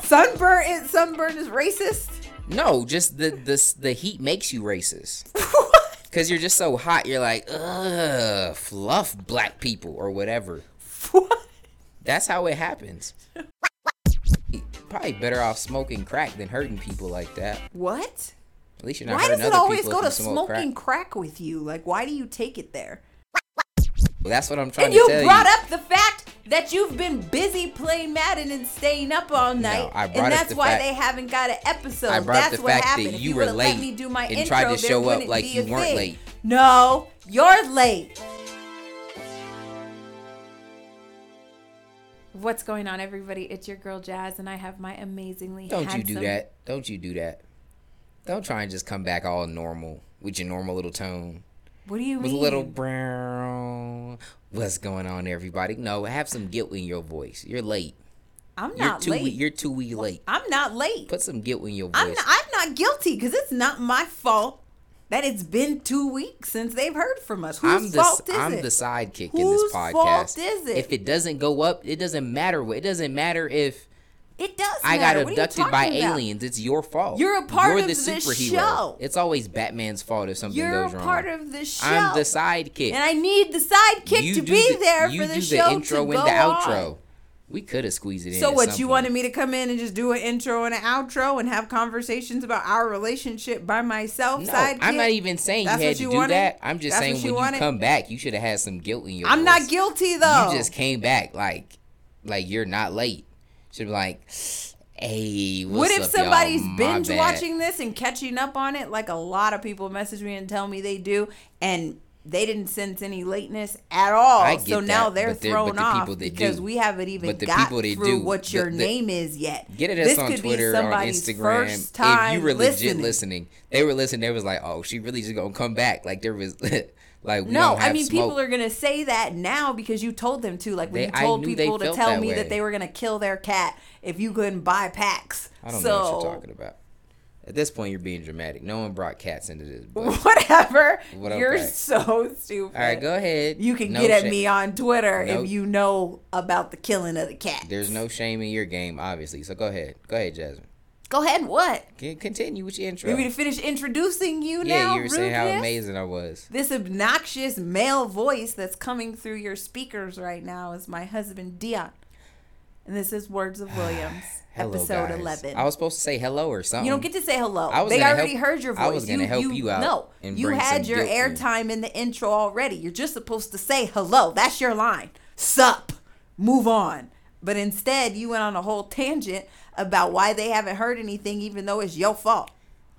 Sunburn is racist? No, just the heat makes you racist. Because you're just so hot, you're like, ugh, fluff black people or whatever. What? That's how it happens. Probably better off smoking crack than hurting people like that. What? At least you're not hurting other people. Why does it always go to smoking crack with you? Like, why do you take it there? Well, that's what I'm trying to tell you. And you brought up the fact that you've been busy playing Madden and staying up all night. No, and that's why they haven't got an episode. I brought up the fact that you were late and tried to show up like you weren't late. No, you're late. What's going on, everybody? It's your girl, Jazz, and I have my amazingly handsome... Don't you do that. Don't you do that. Don't try and just come back all normal with your normal little tone. What do you mean? With a little brown... What's going on, everybody? No, have some guilt in your voice. You're late. I'm not late. You're 2 weeks late. I'm not late. Put some guilt in your voice. I'm not guilty because it's not my fault that it's been 2 weeks since they've heard from us. Whose fault is it? I'm the sidekick in this podcast. Whose fault is it? If it doesn't go up, it doesn't matter. It doesn't matter if it does I got matter. Abducted by aliens. It's your fault. You're a part of the superhero. Show. It's always Batman's fault if something goes wrong. You're a part of the show. I'm the sidekick. And I need the sidekick to be there for the show. You do the intro and the outro. We could have squeezed it in. So what, you wanted me to come in and just do an intro and an outro and have conversations about our relationship by myself, sidekick? I'm not even saying you had to do that. I'm just saying when you come back, you should have had some guilt in your voice. I'm not guilty, though. You just came back like you're not late. Should be like, hey, what's up, y'all? What if somebody's binge watching this and catching up on it? Like a lot of people message me and tell me they do, and they didn't sense any lateness at all. I get so that, now they're thrown off because we haven't even got through what your name is yet. Get at us on Twitter, on Instagram. If you were legit listening, they were listening. They was like, oh, she really just gonna come back? Like there was. Like, no, I mean, smoke. People are going to say that now because you told them to. Like, when you told people to tell me that they were going to kill their cat if you couldn't buy packs. I don't know what you're talking about. At this point, you're being dramatic. No one brought cats into this. Whatever. You're so stupid. All right, go ahead. You can get at me on Twitter if you know about the killing of the cat. There's no shame in your game, obviously. So go ahead. Go ahead, Jasmine. Go ahead and what? Continue with your intro. You want me to finish introducing you now? Yeah, you were saying how amazing I was. This obnoxious male voice that's coming through your speakers right now is my husband, Dion. And this is Words of Williams, hello, episode guys. 11. I was supposed to say hello or something. You don't get to say hello. They already heard your voice. I was going to help you out. No, and you had your airtime in the intro already. You're just supposed to say hello. That's your line. Sup. Move on. But instead, you went on a whole tangent about why they haven't heard anything, even though it's your fault.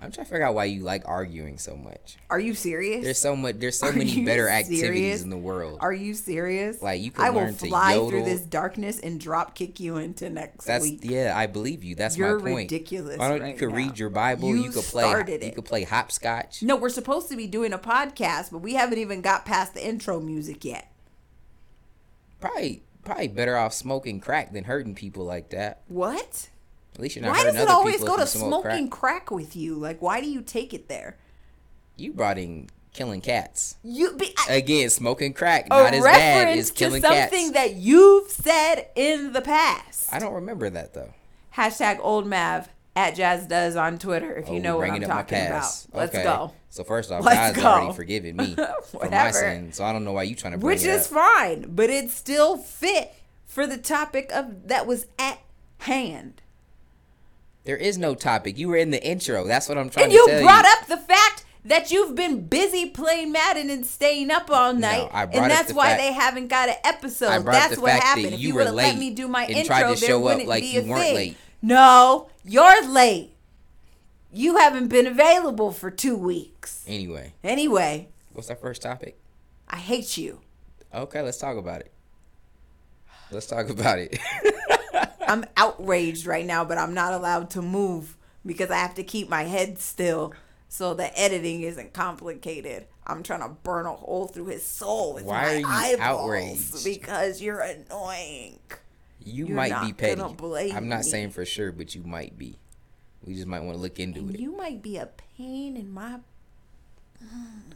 I'm trying to figure out why you like arguing so much. Are you serious? There's so many better activities in the world. Are you serious? Like you can learn to yodel. I will fly through this darkness and drop kick you into next week. Yeah, I believe you. That's my point. You're ridiculous. Why don't you could read your Bible? You could play. You could play hopscotch. No, we're supposed to be doing a podcast, but we haven't even got past the intro music yet. Probably better off smoking crack than hurting people like that. What? At least you're not hurting other people. Why does it always go to smoking crack with you? Like, why do you take it there? You brought in killing cats. Again, smoking crack, not as bad as killing cats. A reference to something that you've said in the past. I don't remember that, though. # Old Mav @ Jazz Does on Twitter if you know what I'm talking about. Let's go. So first off, God's already forgiven me for my sin, so I don't know why you trying to bring it up. Which is fine, but it still fit for the topic that was at hand. There is no topic. You were in the intro. That's what I'm trying to tell you. And you brought up the fact that you've been busy playing Madden and staying up all night, and that's why they haven't got an episode. That's what happened. If you would have let me do my intro, there wouldn't be a thing. No, you're late. You haven't been available for 2 weeks. Anyway. What's our first topic? I hate you. Okay, let's talk about it. I'm outraged right now, but I'm not allowed to move because I have to keep my head still so the editing isn't complicated. I'm trying to burn a hole through his soul with my eyeballs. Why are you outraged? Because you're annoying. You're might be petty. I'm not saying for sure, but you might be. We just might want to look into it. You might be a pain in my...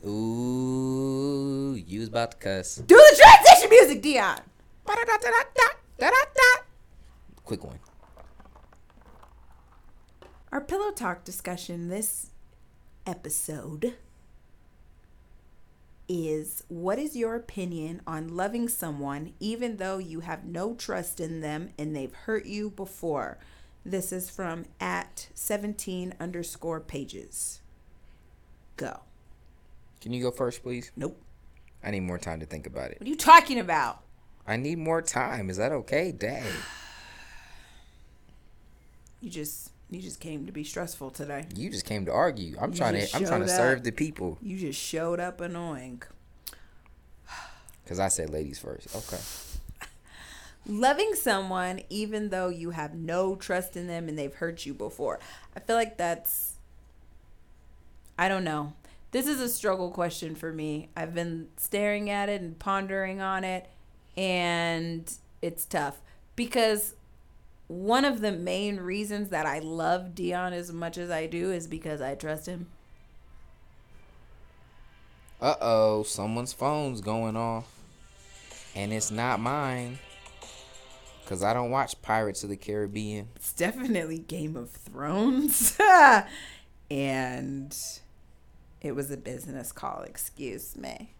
Ooh, you was about to cuss. Do the transition music, Dion! Quick one. Our pillow talk discussion this episode is, what is your opinion on loving someone even though you have no trust in them and they've hurt you before? This is from @17_pages. Go. Can you go first, please? Nope. I need more time to think about it. What are you talking about? I need more time. Is that okay? Dang. You just came to be stressful today. You just came to argue. I'm trying to serve the people. You just showed up annoying. Because I said ladies first. Okay. Loving someone even though you have no trust in them and they've hurt you before. I feel like that's... I don't know. This is a struggle question for me. I've been staring at it and pondering on it, and it's tough because one of the main reasons that I love Dion as much as I do is because I trust him. Uh-oh, someone's phone's going off, and it's not mine because I don't watch Pirates of the Caribbean. It's definitely Game of Thrones. And... it was a business call, excuse me.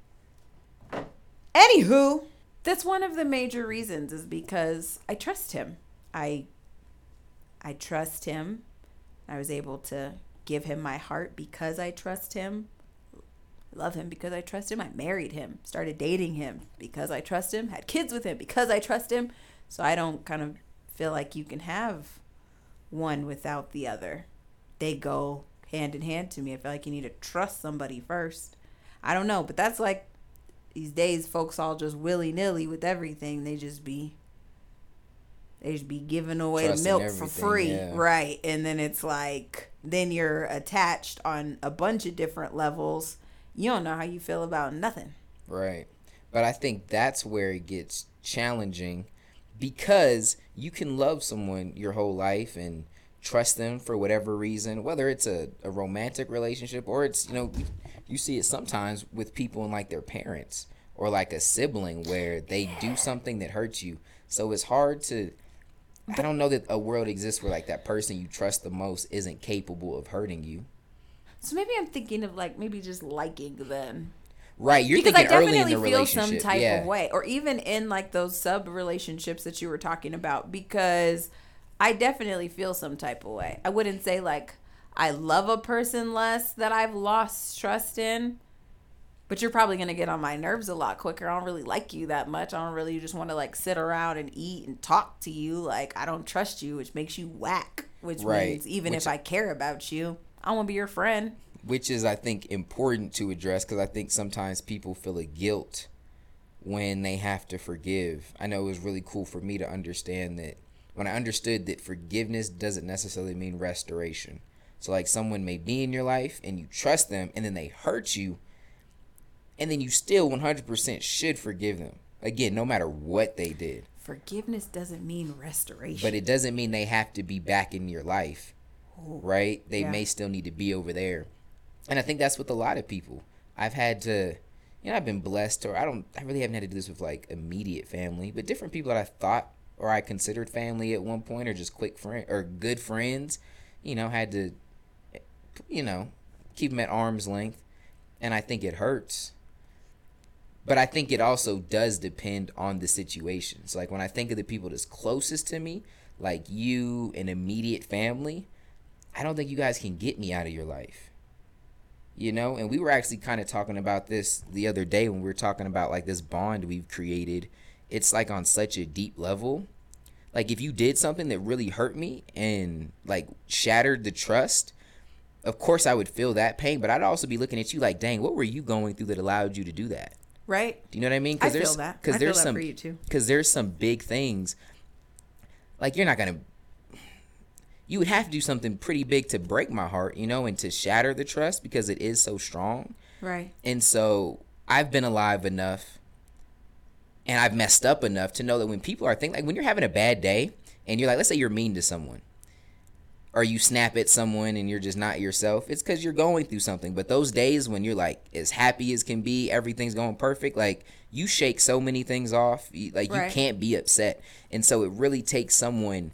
Anywho, that's one of the major reasons is because I trust him. I trust him. I was able to give him my heart because I trust him. Love him because I trust him. I married him, started dating him because I trust him, had kids with him because I trust him. So I don't kind of feel like you can have one without the other. They go hand in hand to me. I feel like you need to trust somebody first. I don't know, but that's like these days folks all just willy-nilly with everything. They just be giving away trusting milk for free. Yeah. Right. And then it's like, then you're attached on a bunch of different levels. You don't know how you feel about nothing. Right. But I think that's where it gets challenging because you can love someone your whole life and trust them for whatever reason, whether it's a romantic relationship or it's, you know, you see it sometimes with people and like their parents or like a sibling where they do something that hurts you. So it's hard to, I don't know that a world exists where like that person you trust the most isn't capable of hurting you. So maybe I'm thinking of like maybe just liking them. Right, you're because thinking early in the relationship. Because I definitely feel some type of way or even in like those sub-relationships that you were talking about because... I definitely feel some type of way. I wouldn't say, like, I love a person less that I've lost trust in, but you're probably going to get on my nerves a lot quicker. I don't really like you that much. I don't really just want to, like, sit around and eat and talk to you. Like, I don't trust you, which makes you whack, which right. means even if I care about you, I won't be your friend. Which is, I think, important to address because I think sometimes people feel a guilt when they have to forgive. I know it was really cool for me to understand that when I understood that forgiveness doesn't necessarily mean restoration. So like someone may be in your life and you trust them and then they hurt you and then you still 100% should forgive them. Again, no matter what they did. Forgiveness doesn't mean restoration. But it doesn't mean they have to be back in your life, right? They may still need to be over there. And I think that's with a lot of people. I've had to, you know, I've been blessed or I really haven't had to do this with like immediate family, but different people that I thought or I considered family at one point, or just quick friend, or good friends, you know, had to, you know, keep them at arm's length, and I think it hurts. But I think it also does depend on the situations. Like when I think of the people that's closest to me, like you and immediate family, I don't think you guys can get me out of your life. You know, and we were actually kind of talking about this the other day when we were talking about like this bond we've created. It's like on such a deep level. Like if you did something that really hurt me and like shattered the trust, of course I would feel that pain, but I'd also be looking at you like, dang, what were you going through that allowed you to do that? Right. Do you know what I mean? I feel that. I feel that for you too. Because there's some big things. Like you're not going to, you would have to do something pretty big to break my heart, you know, and to shatter the trust because it is so strong. Right. And so I've been alive enough and I've messed up enough to know that when people are thinking, like when you're having a bad day and you're like, let's say you're mean to someone or you snap at someone and you're just not yourself, it's because you're going through something. But those days when you're like as happy as can be, everything's going perfect, like you shake so many things off, like you can't be upset. And so it really takes someone,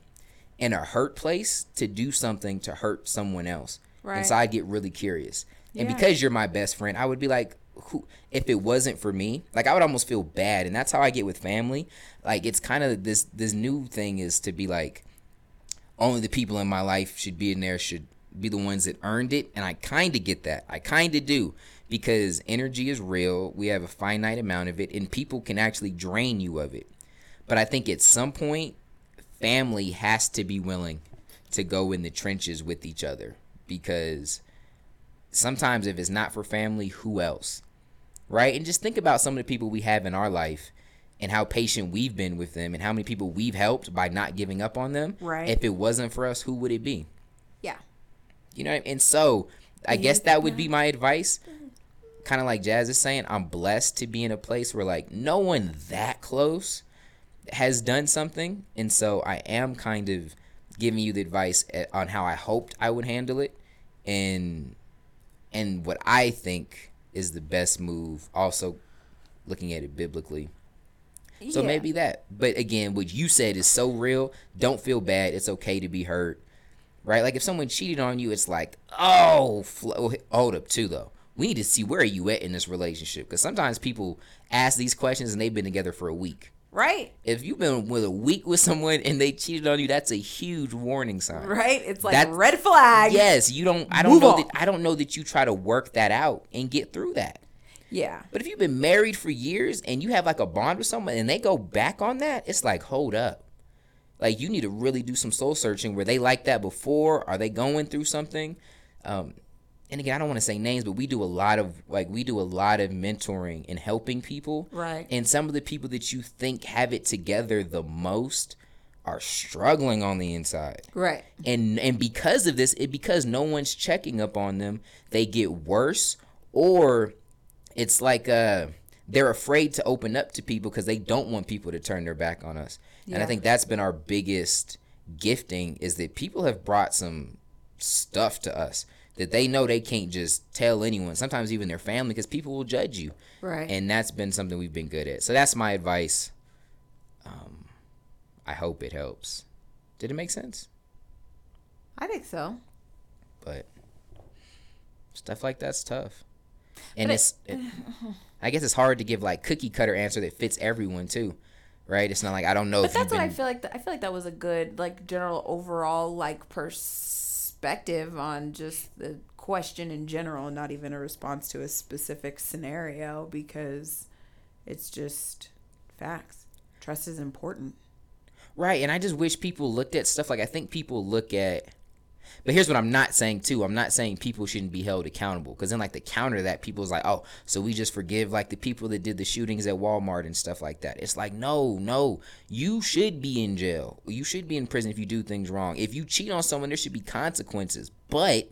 in a hurt place to do something to hurt someone else. Right. And so I'd get really curious. Yeah. And because you're my best friend, I would be like, who, if it wasn't for me, like I would almost feel bad. And that's how I get with family. Like it's kind of this new thing is to be like, only the people in my life should be in there, should be the ones that earned it. And I kind of get that. I kind of do, because energy is real. We have a finite amount of it, and people can actually drain you of it. But I think at some point, family has to be willing to go in the trenches with each other, because sometimes if it's not for family, who else? Right? And just think about some of the people we have in our life and how patient we've been with them and how many people we've helped by not giving up on them. Right. If it wasn't for us, who would it be? Yeah. You know what I mean? And so I guess that would be my advice. Kind of like Jazz is saying, I'm blessed to be in a place where like no one that close has done something. And so I am kind of giving you the advice on how I hoped I would handle it and what I think is the best move, also looking at it biblically. So maybe that. But again, what you said is so real. Don't feel bad. It's okay to be hurt. Right? Like if someone cheated on you, it's like, oh, hold up too though. We need to see where are you at in this relationship, because sometimes people ask these questions and they've been together for a week. Right. If you've been with a week with someone and they cheated on you, that's a huge warning sign. Right. It's like that's, red flag. Yes. I don't know that you try to work that out and get through that. Yeah. But if you've been married for years and you have like a bond with someone and they go back on that, it's like, hold up. Like you need to really do some soul searching. Were they like that before? Are they going through something? And again, I don't want to say names, but we do a lot of mentoring and helping people. Right. And some of the people that you think have it together the most are struggling on the inside. Right. And because of this, because no one's checking up on them, they get worse, or it's like they're afraid to open up to people because they don't want people to turn their back on us. Yeah. And I think that's been our biggest gifting, is that people have brought some stuff to us that they know they can't just tell anyone, sometimes even their family, because people will judge you. Right. And that's been something we've been good at. So that's my advice. I hope it helps. Did it make sense? I think so. But stuff like that's tough. And I guess it's hard to give like cookie cutter answer that fits everyone too. Right? It's not like, I don't know. But if that's what I feel like that was a good like general overall like perspective on just the question in general, not even a response to a specific scenario, because it's just facts. Trust is important. Right. And I just wish people looked at stuff like, I think people look at, but here's what I'm not saying too. I'm not saying people shouldn't be held accountable, because then like the counter to that, people's like, oh, so we just forgive like the people that did the shootings at Walmart and stuff like that. It's like, no, you should be in jail. You should be in prison if you do things wrong. If you cheat on someone, there should be consequences. But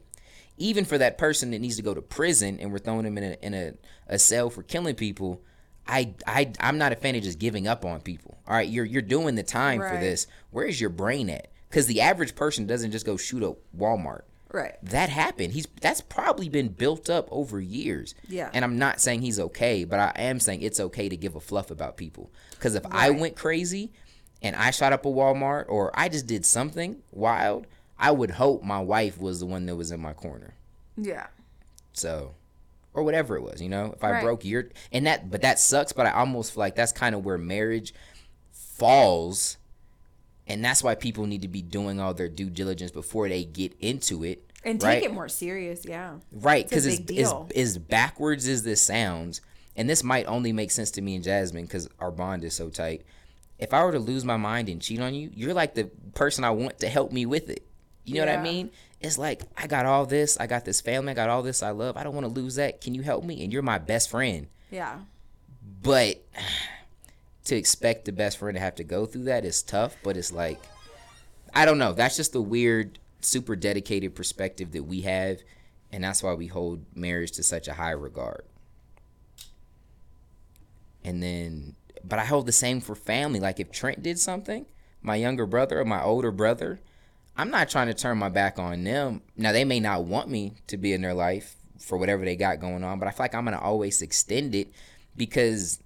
even for that person that needs to go to prison and we're throwing them in a cell for killing people, I'm not a fan of just giving up on people. All right, you're doing the time right for this. Where's your brain at? Because the average person doesn't just go shoot up Walmart. Right. That happened. That's probably been built up over years. Yeah. And I'm not saying he's okay, but I am saying it's okay to give a fluff about people. Because if I went crazy and I shot up a Walmart or I just did something wild, I would hope my wife was the one that was in my corner. Yeah. So, or whatever it was, you know? If I broke your... and that, but that sucks, but I almost feel like that's kind of where marriage falls. And that's why people need to be doing all their due diligence before they get into it. And take it more serious, yeah. Right, because it's backwards as this sounds, and this might only make sense to me and Jasmine because our bond is so tight. If I were to lose my mind and cheat on you, you're like the person I want to help me with it. You know what I mean? It's like, I got all this. I got this family. I got all this I love. I don't want to lose that. Can you help me? And you're my best friend. Yeah. But... to expect the best friend to have to go through that is tough, but it's like, I don't know. That's just the weird, super dedicated perspective that we have, and that's why we hold marriage to such a high regard. And then, but I hold the same for family. Like if Trent did something, my younger brother or my older brother, I'm not trying to turn my back on them. Now, they may not want me to be in their life for whatever they got going on, but I feel like I'm going to always extend it because...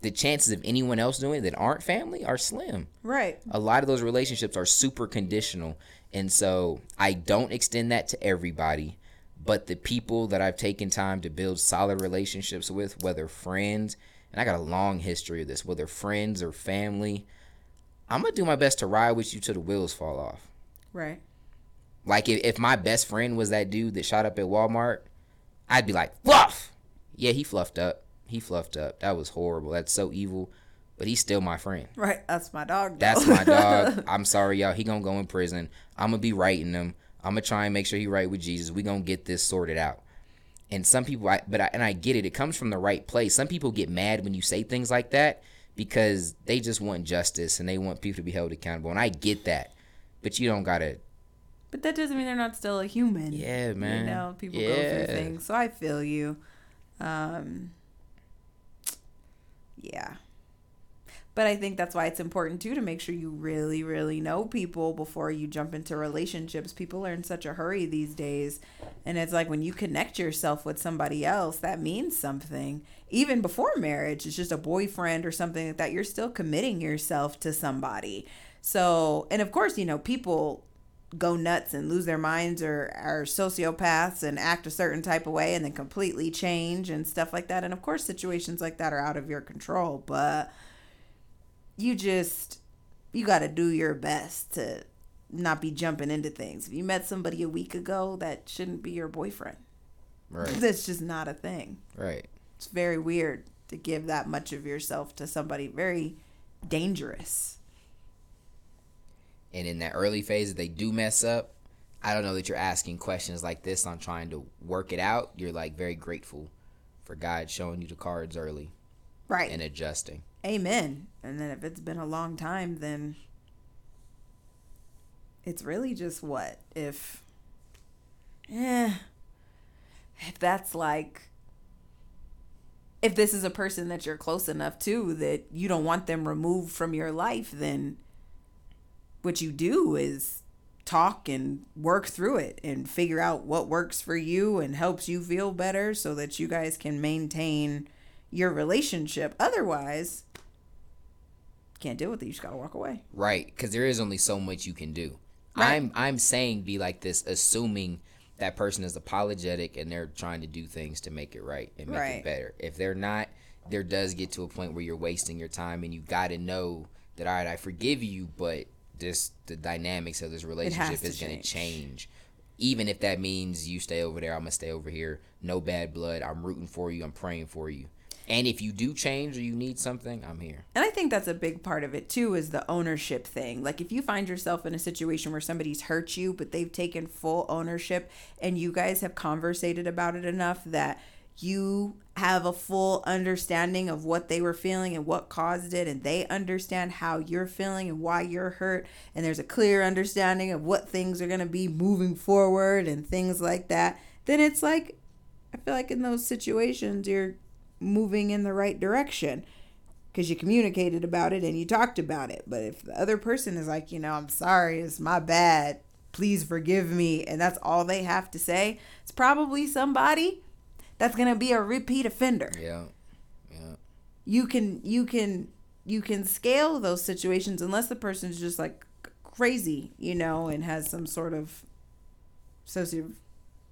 the chances of anyone else doing it that aren't family are slim. Right. A lot of those relationships are super conditional. And so I don't extend that to everybody, but the people that I've taken time to build solid relationships with, whether friends, and I got a long history of this, whether friends or family, I'm going to do my best to ride with you till the wheels fall off. Right. Like, if my best friend was that dude that shot up at Walmart, I'd be like, fluff! Yeah, he fluffed up. He fluffed up. That was horrible. That's so evil. But he's still my friend. Right. That's my dog, though. That's my dog. I'm sorry, y'all. He going to go in prison. I'm going to be writing him. I'm going to try and make sure he right with Jesus. We going to get this sorted out. And some people, I get it. It comes from the right place. Some people get mad when you say things like that because they just want justice and they want people to be held accountable. And I get that. But you don't got to. But that doesn't mean they're not still a human. Yeah, man. You know, people go through things. So I feel you. Yeah. But I think that's why it's important, too, to make sure you really, really know people before you jump into relationships. People are in such a hurry these days. And it's like when you connect yourself with somebody else, that means something. Even before marriage, it's just a boyfriend or something like that. You're still committing yourself to somebody. So, and of course, you know, people go nuts and lose their minds or are sociopaths and act a certain type of way and then completely change and stuff like that. And of course, situations like that are out of your control, but you got to do your best to not be jumping into things. If you met somebody a week ago, that shouldn't be your boyfriend. Right. That's just not a thing. Right. It's very weird to give that much of yourself to somebody. Very dangerous. And in that early phase, if they do mess up, I don't know that you're asking questions like this on trying to work it out. You're, like, very grateful for God showing you the cards early. Right. And adjusting. Amen. And then if it's been a long time, then it's really just what? If that's, like, if this is a person that you're close enough to that you don't want them removed from your life, then what you do is talk and work through it and figure out what works for you and helps you feel better so that you guys can maintain your relationship. Otherwise, can't deal with it. You just got to walk away. Right, because there is only so much you can do. Right. I'm saying be like this, assuming that person is apologetic and they're trying to do things to make it right and make it better. If they're not, there does get to a point where you're wasting your time and you got to know that, all right, I forgive you, but the dynamics of this relationship is going to change. Even if that means you stay over there, I'm going to stay over here. No bad blood. I'm rooting for you. I'm praying for you. And if you do change or you need something, I'm here. And I think that's a big part of it, too, is the ownership thing. Like, if you find yourself in a situation where somebody's hurt you, but they've taken full ownership and you guys have conversated about it enough that you have a full understanding of what they were feeling and what caused it, and they understand how you're feeling and why you're hurt, and there's a clear understanding of what things are going to be moving forward and things like that, then it's like, I feel like in those situations, you're moving in the right direction because you communicated about it and you talked about it. But if the other person is like, you know, I'm sorry, it's my bad, please forgive me, and that's all they have to say, it's probably somebody that's gonna be a repeat offender. Yeah, yeah. You can scale those situations unless the person's just like crazy, you know, and has some sort of sociopath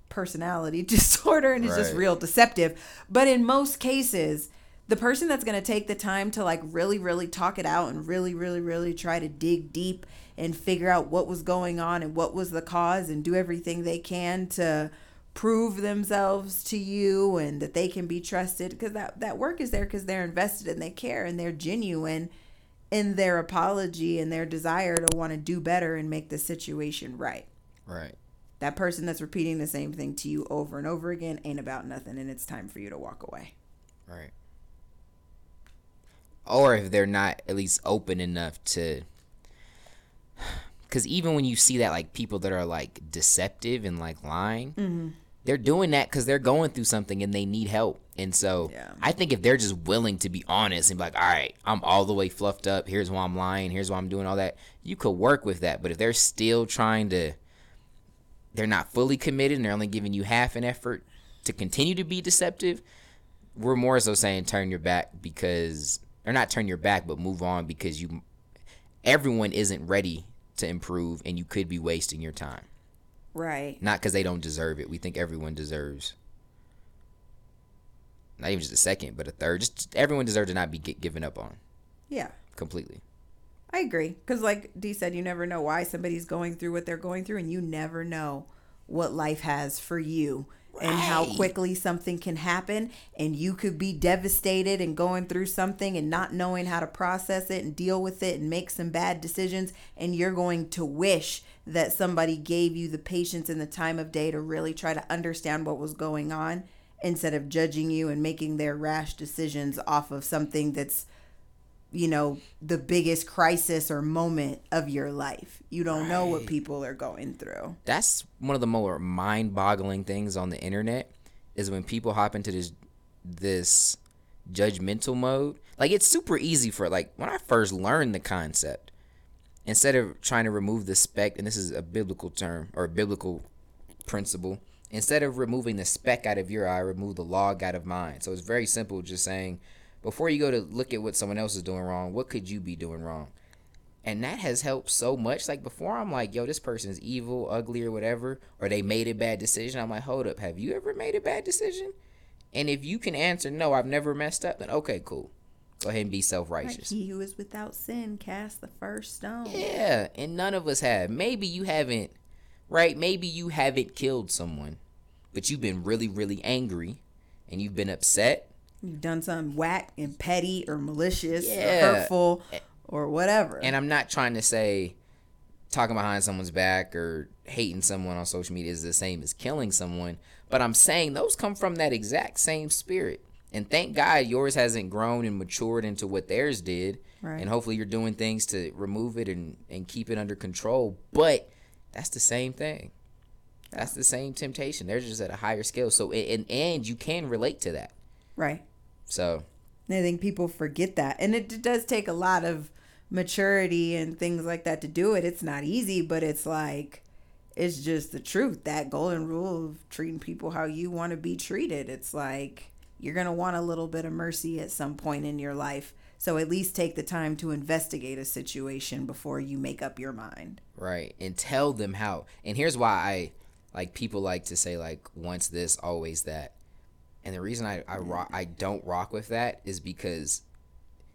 personality disorder and is just real deceptive. But in most cases, the person that's gonna take the time to like really, really talk it out and really, really, really try to dig deep and figure out what was going on and what was the cause and do everything they can to prove themselves to you and that they can be trusted, because that work is there because they're invested and they care and they're genuine in their apology and their desire to want to do better and make the situation right. Right. That person that's repeating the same thing to you over and over again ain't about nothing, and it's time for you to walk away. Right. Or if they're not at least open enough to, because even when you see that, like, people that are like deceptive and like lying, mm-hmm. They're doing that because they're going through something and they need help. And so I think if they're just willing to be honest and be like, all right, I'm all the way fluffed up. Here's why I'm lying. Here's why I'm doing all that. You could work with that. But if they're still trying to, they're not fully committed and they're only giving you half an effort to continue to be deceptive, we're more so saying turn your back because or not turn your back, but move on, because you, everyone isn't ready to improve, and you could be wasting your time. Right. Not because they don't deserve it. We think everyone deserves, not even just a second, but a third. Just everyone deserves to not be given up on. Yeah. Completely. I agree. Because like Dee said, you never know why somebody's going through what they're going through, and you never know what life has for you. Right. And how quickly something can happen, and you could be devastated and going through something and not knowing how to process it and deal with it and make some bad decisions, and you're going to wish that somebody gave you the patience and the time of day to really try to understand what was going on, instead of judging you and making their rash decisions off of something that's, you know, the biggest crisis or moment of your life. You don't right. know what people are going through. That's one of the more mind-boggling things on the internet, is when people hop into this judgmental mode. Like, it's super easy for, like, when I first learned the concept, instead of trying to remove the speck, and this is a biblical term or a biblical principle, instead of removing the speck out of your eye, remove the log out of mine. So it's very simple, just saying, before you go to look at what someone else is doing wrong, what could you be doing wrong? And that has helped so much. Like, before, I'm like, yo, this person's evil, ugly, or whatever, or they made a bad decision. I'm like, hold up, have you ever made a bad decision? And if you can answer, no, I've never messed up, then okay, cool. Go ahead and be self-righteous. He who is without sin cast the first stone. Yeah, and none of us have. Maybe you haven't, right? Maybe you haven't killed someone, but you've been really, really angry, and you've been upset. You've done something whack and petty or malicious or hurtful or whatever. And I'm not trying to say talking behind someone's back or hating someone on social media is the same as killing someone. But I'm saying those come from that exact same spirit. And thank God yours hasn't grown and matured into what theirs did. Right. And hopefully you're doing things to remove it and keep it under control. But that's the same thing. That's the same temptation. They're just at a higher scale. So and you can relate to that. Right. So I think people forget that. And it does take a lot of maturity and things like that to do it. It's not easy, but it's like, it's just the truth. That golden rule of treating people how you want to be treated. It's like, you're going to want a little bit of mercy at some point in your life. So at least take the time to investigate a situation before you make up your mind. Right. And tell them how. And here's why I like, people like to say, like, once this, always that. And the reason I don't rock with that is because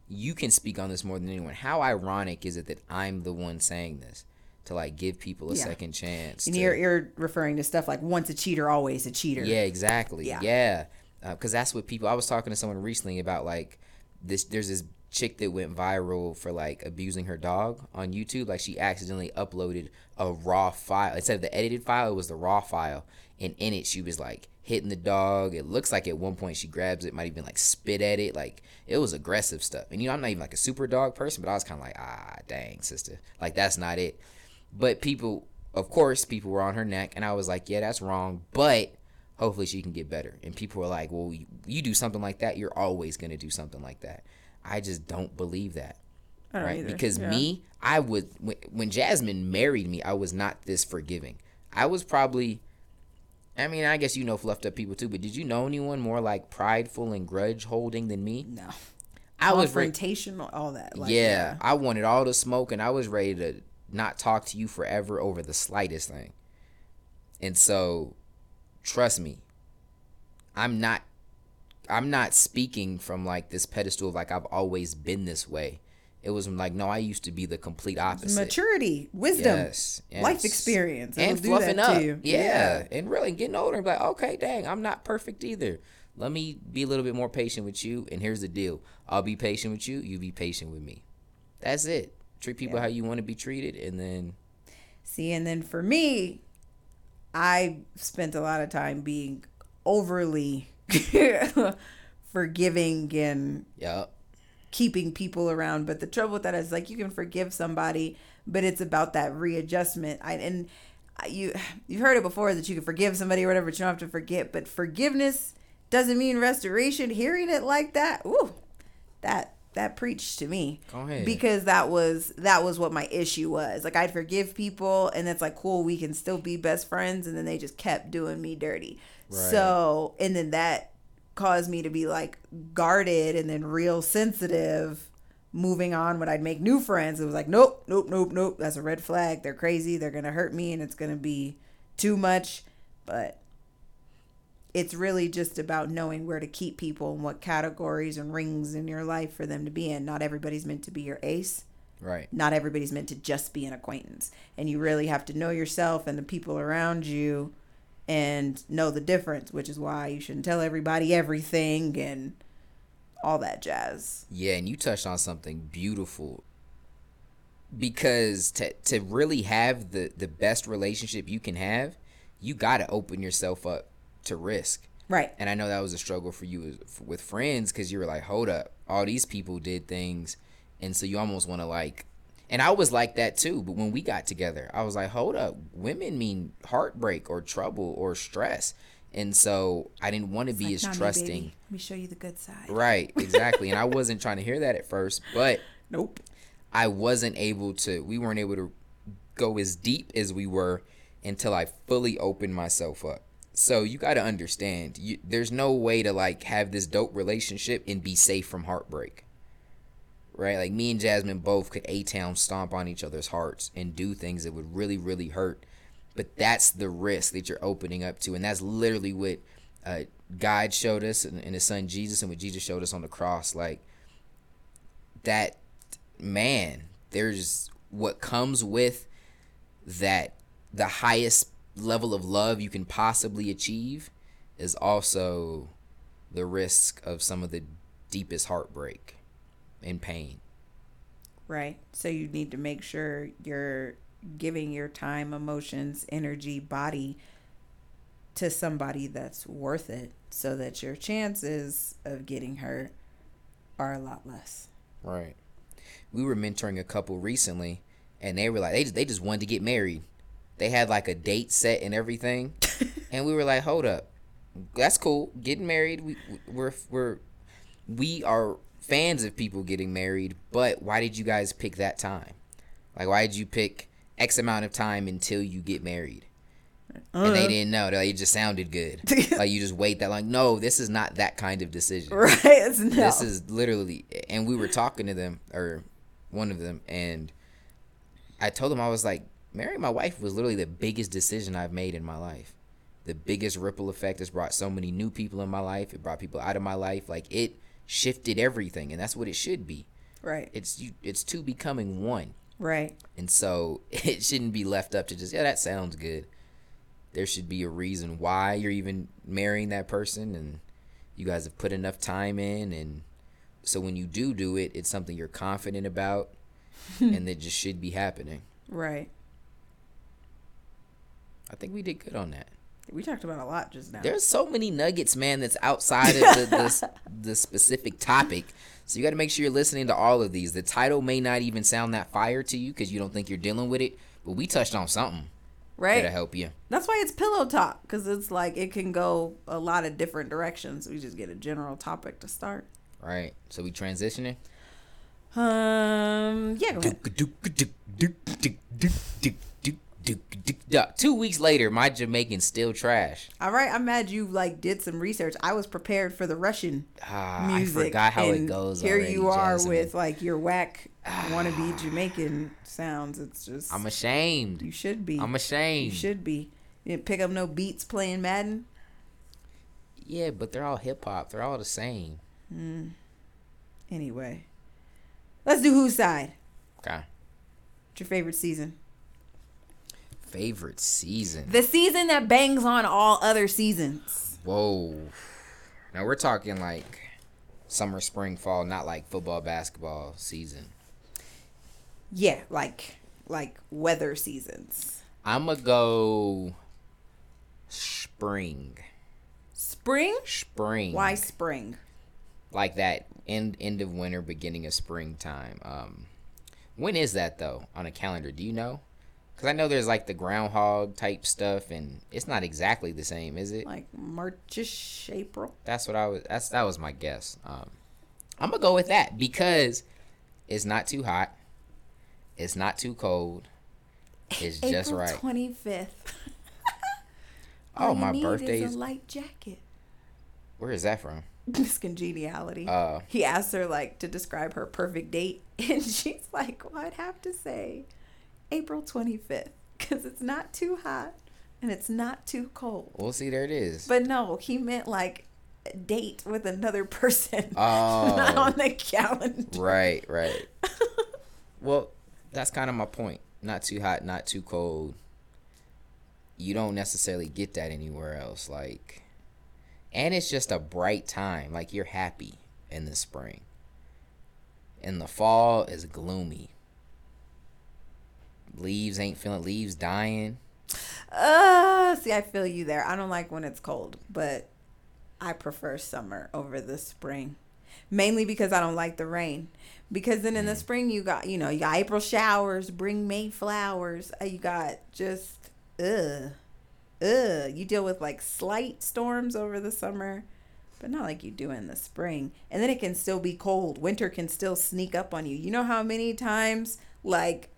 you can speak on this more than anyone. How ironic is it that I'm the one saying this to, like, give people a second chance? And you're referring to stuff like once a cheater, always a cheater. Yeah, exactly. Yeah. Because that's what people – I was talking to someone recently about, like, this. There's this chick that went viral for, like, abusing her dog on YouTube. Like, she accidentally uploaded a raw file. Instead of the edited file, it was the raw file. And in it, she was, like, hitting the dog. It looks like at one point she grabs it, might even like spit at it. Like, it was aggressive stuff. And, you know, I'm not even like a super dog person, but I was kind of like, dang, sister. Like, that's not it. But people, of course, people were on her neck. And I was like, yeah, that's wrong. But hopefully she can get better. And people were like, well, you do something like that, you're always going to do something like that. I just don't believe that. I don't either. Because me, I would, when Jasmine married me, I was not this forgiving. I was probably... I mean, I guess you know fluffed up people too, but did you know anyone more like prideful and grudge holding than me? No. I was confrontational, all that. Like, yeah, I wanted all the smoke, and I was ready to not talk to you forever over the slightest thing. And so, trust me, I'm not speaking from like this pedestal of like I've always been this way. It was like, no, I used to be the complete opposite. Maturity, wisdom, yes. life experience. And fluffing up. To you. Yeah. And really getting older and be like, okay, dang, I'm not perfect either. Let me be a little bit more patient with you. And here's the deal. I'll be patient with you. You be patient with me. That's it. Treat people how you want to be treated. And then. See, and then for me, I spent a lot of time being overly forgiving and. Yep. keeping people around. But the trouble with that is, like, you can forgive somebody, but it's about that readjustment. You've heard it before that you can forgive somebody or whatever, but you don't have to forget. But forgiveness doesn't mean restoration. Hearing it like that, ooh, that preached to me. Go ahead. Because that was what my issue was. Like, I'd forgive people, and it's like, cool, we can still be best friends, and then they just kept doing me dirty. Right. So, and then that caused me to be like guarded and then real sensitive moving on when I'd make new friends. It was like, nope. That's a red flag. They're crazy. They're going to hurt me and it's going to be too much. But it's really just about knowing where to keep people and what categories and rings in your life for them to be in. Not everybody's meant to be your ace. Right. Not everybody's meant to just be an acquaintance. And you really have to know yourself and the people around you and know the difference, which is why you shouldn't tell everybody everything and all that jazz. Yeah, and you touched on something beautiful. Because to really have the best relationship you can have, you got to open yourself up to risk. Right. And I know that was a struggle for you with friends because you were like, hold up, all these people did things. And so you almost want to like, and I was like that too. But when we got together, I was like, hold up, women mean heartbreak or trouble or stress. And so I didn't want to be as trusting. Baby. Let me show you the good side. Right, exactly. And I wasn't trying to hear that at first, but nope. We weren't able to go as deep as we were until I fully opened myself up. So you got to understand, there's no way to like have this dope relationship and be safe from heartbreak. Right? Like me and Jasmine both could A-Town stomp on each other's hearts and do things that would really, really hurt. But that's the risk that you're opening up to. And that's literally what God showed us and his son Jesus and what Jesus showed us on the cross. Like that, man, there's what comes with that, the highest level of love you can possibly achieve is also the risk of some of the deepest heartbreak and pain. Right. So you need to make sure you're giving your time, emotions, energy, body to somebody that's worth it so that your chances of getting hurt are a lot less. Right. We were mentoring a couple recently and they were like, they just wanted to get married. They had like a date set and everything. And we were like, hold up. That's cool. Getting married. We are fans of people getting married, but why did you guys pick that time? Like, why did you pick X amount of time until you get married? And they didn't know. Like, it just sounded good. Like, you just wait that long. No, this is not that kind of decision. Right. This is literally, and we were talking to them, or one of them, and I told them, I was like, marrying my wife was literally the biggest decision I've made in my life. The biggest ripple effect has brought so many new people in my life. It brought people out of my life. Like, it shifted everything, and that's what it should be. Right. It's two becoming one. Right. And so it shouldn't be left up to just, yeah, that sounds good. There should be a reason why you're even marrying that person, and you guys have put enough time in, and so when you do it, it's something you're confident about and that just should be happening. Right. I think we did good on that. We talked about a lot just now. There's so many nuggets, man, that's outside of the specific topic. So you got to make sure you're listening to all of these. The title may not even sound that fire to you because you don't think you're dealing with it, but we touched on something. Right. That'll help you. That's why it's pillow talk, because it's like it can go a lot of different directions. We just get a general topic to start. Right. So we transitioning? Yeah, go ahead. 2 weeks later, my Jamaican's still trash. All right, I'm mad you like did some research. I was prepared for the Russian music. I forgot how it goes. Here already, you are, Jasmine, with like your whack wannabe Jamaican sounds. It's just, I'm ashamed. You should be. I'm ashamed. You should be. You didn't pick up no beats playing Madden. Yeah, but they're all hip hop. They're all the same. Anyway, let's do Whose Side. Okay. What's your favorite season? Favorite season? The season that bangs on all other seasons. Whoa. Now we're talking like summer, spring, fall, not like football, basketball season. Yeah, like weather seasons. I'ma go spring. Spring? Spring. Why spring? Like that end of winter, beginning of springtime. When is that though on a calendar? Do you know? Because I know there's like the groundhog type stuff, and it's not exactly the same, is it? Like March-ish, April? That was my guess. I'm going to go with that because it's not too hot. It's not too cold. It's just right. April 25th. Oh, my birthday is a light jacket. Where is that from? Miss Congeniality. He asked her, like, to describe her perfect date, and she's like, well, I'd have to say April 25th, because it's not too hot, and it's not too cold. Well, see, there it is. But no, he meant, like, a date with another person. Oh. Not on the calendar. Right, right. Well, that's kind of my point. Not too hot, not too cold. You don't necessarily get that anywhere else, like... And it's just a bright time. Like, you're happy in the spring. And the fall is gloomy. Leaves dying. See, I feel you there. I don't like when it's cold, but I prefer summer over the spring. Mainly because I don't like the rain. Because then in the spring, you got April showers, bring May flowers. You got just, you deal with like slight storms over the summer, but not like you do in the spring. And then it can still be cold. Winter can still sneak up on you. You know how many times like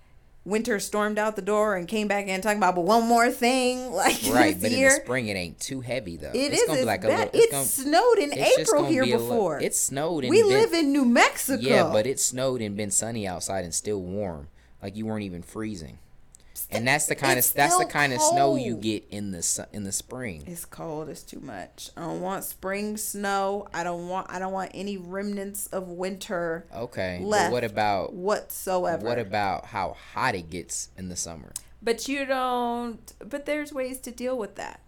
winter stormed out the door and came back in talking about, but one more thing, like right, this year. But in the spring it ain't too heavy though. It snowed in April here before. It snowed. We live in New Mexico. Yeah, but it snowed and been sunny outside and still warm. Like you weren't even freezing. And that's the kind of snow you get in the spring. It's cold. It's too much. I don't want spring snow. I don't want any remnants of winter. Okay. Left. But What about how hot it gets in the summer? But there's ways to deal with that.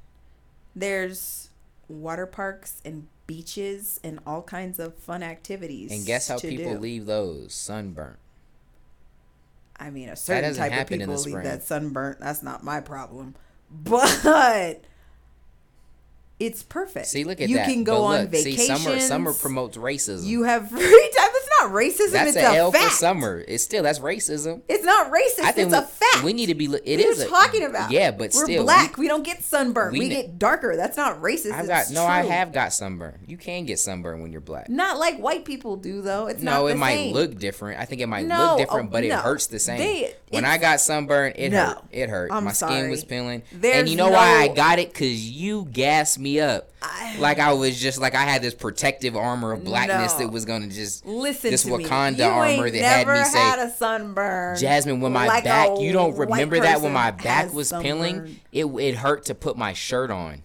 There's water parks and beaches and all kinds of fun activities. And guess how people leave those? Sunburnt. I mean, a certain type of people leave that sunburnt. That's not my problem. But it's perfect. See, look at that. You can go on vacation. See, summer promotes racism. You have free time. It's not racism. It's a fact. That's an L for summer. That's racism. It's not racist. It's a fact. We need to be... It is a... What are you talking about? Yeah, but still... We're black. We don't get sunburn. We get darker. That's not racist. I have got sunburn. You can get sunburn when you're black. Not like white people do, though. It's not the same. No, it might look different. I think it might look different, but it hurts the same. When I got sunburn, it hurt. It hurt. My skin was peeling. And you know why I got it? Because you gassed me up. Like I was just like I had this protective armor of blackness that was gonna just listen this to Wakanda me. You armor ain't that never had me say had a sunburn. Jasmine, when my like back, you don't remember that when my back was peeling, it hurt to put my shirt on,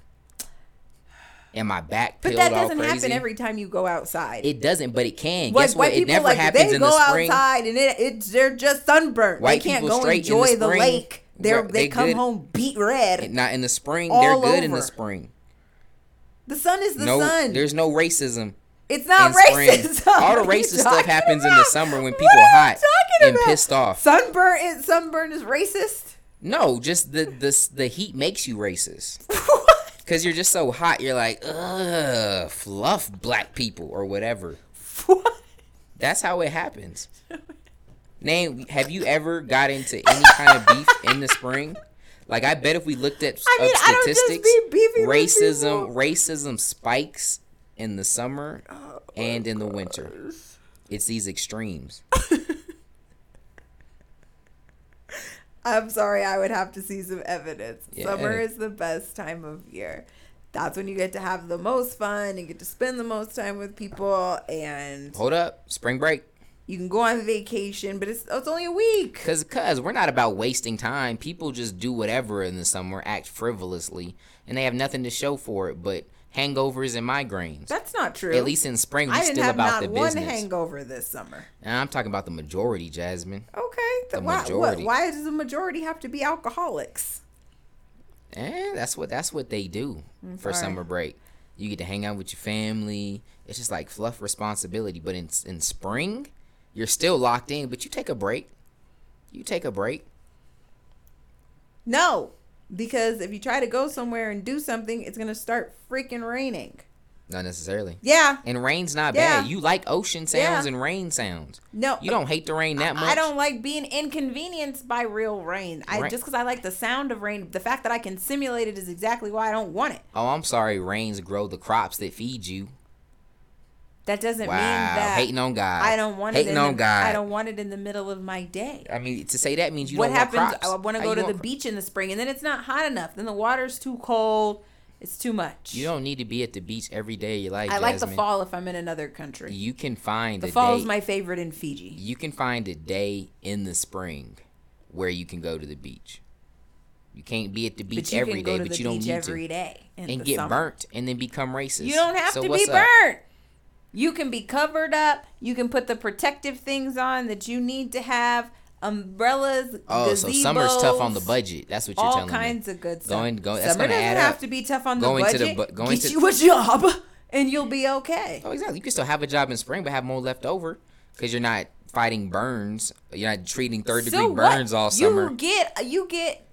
and my back peeled all crazy. But that doesn't happen every time you go outside. It doesn't, but it can. Like, guess what? It never happens in the spring. They go outside and they're just sunburned. White people can't go enjoy the lake. They come home beat red. Not in the spring. They're good in the spring. The sun is the sun. There's no racism. It's not racism. All the racist stuff happens in the summer when people are hot and pissed off. Sunburn is racist? No, just the heat makes you racist. What? Because you're just so hot, you're like, ugh, fluff black people or whatever. What? That's how it happens. Name, have you ever got into any kind of beef in the spring? Like, I bet if we looked at statistics, racism spikes in the summer and in the winter. It's these extremes. I'm sorry, I would have to see some evidence. Yeah. Summer is the best time of year. That's when you get to have the most fun and get to spend the most time with people. And hold up, spring break. You can go on vacation, but it's only a week. Because we're not about wasting time. People just do whatever in the summer, act frivolously, and they have nothing to show for it but hangovers and migraines. That's not true. At least in spring, we're still about the business. I didn't have not one hangover this summer. Now, I'm talking about the majority, Jasmine. Okay. The majority. Why does the majority have to be alcoholics? That's what they do for summer break. You get to hang out with your family. It's just like fluff responsibility. But in spring... You're still locked in, but you take a break. No, because if you try to go somewhere and do something, it's going to start freaking raining. Not necessarily. Yeah. And rain's not bad. You like ocean sounds and rain sounds. No. You don't hate the rain that much. I don't like being inconvenienced by real rain. Just because I like the sound of rain, the fact that I can simulate it is exactly why I don't want it. Oh, I'm sorry. Rains grow the crops that feed you. That doesn't mean that hating on God. I don't want it in the middle of my day. I mean, to say that means you don't want crops. What happens? I want to go to the beach in the spring, and then it's not hot enough. Then the water's too cold. It's too much. You don't need to be at the beach every day of your life. I like Jasmine. The fall if I'm in another country. You can find the fall day. Is my favorite in Fiji. You can find a day in the spring where you can go to the beach. You can't be at the beach every day, but you don't need to. Every day and get burnt and then become racist. You don't have to be burnt. You can be covered up. You can put the protective things on that you need to have. Umbrellas, gazebos, so summer's tough on the budget. That's what you're telling me. All kinds of good stuff. Summer doesn't have to be tough on the budget. Get you a job, and you'll be okay. Oh, exactly. You can still have a job in spring, but have more left over because you're not fighting burns. You're not treating third-degree burns all summer. You get,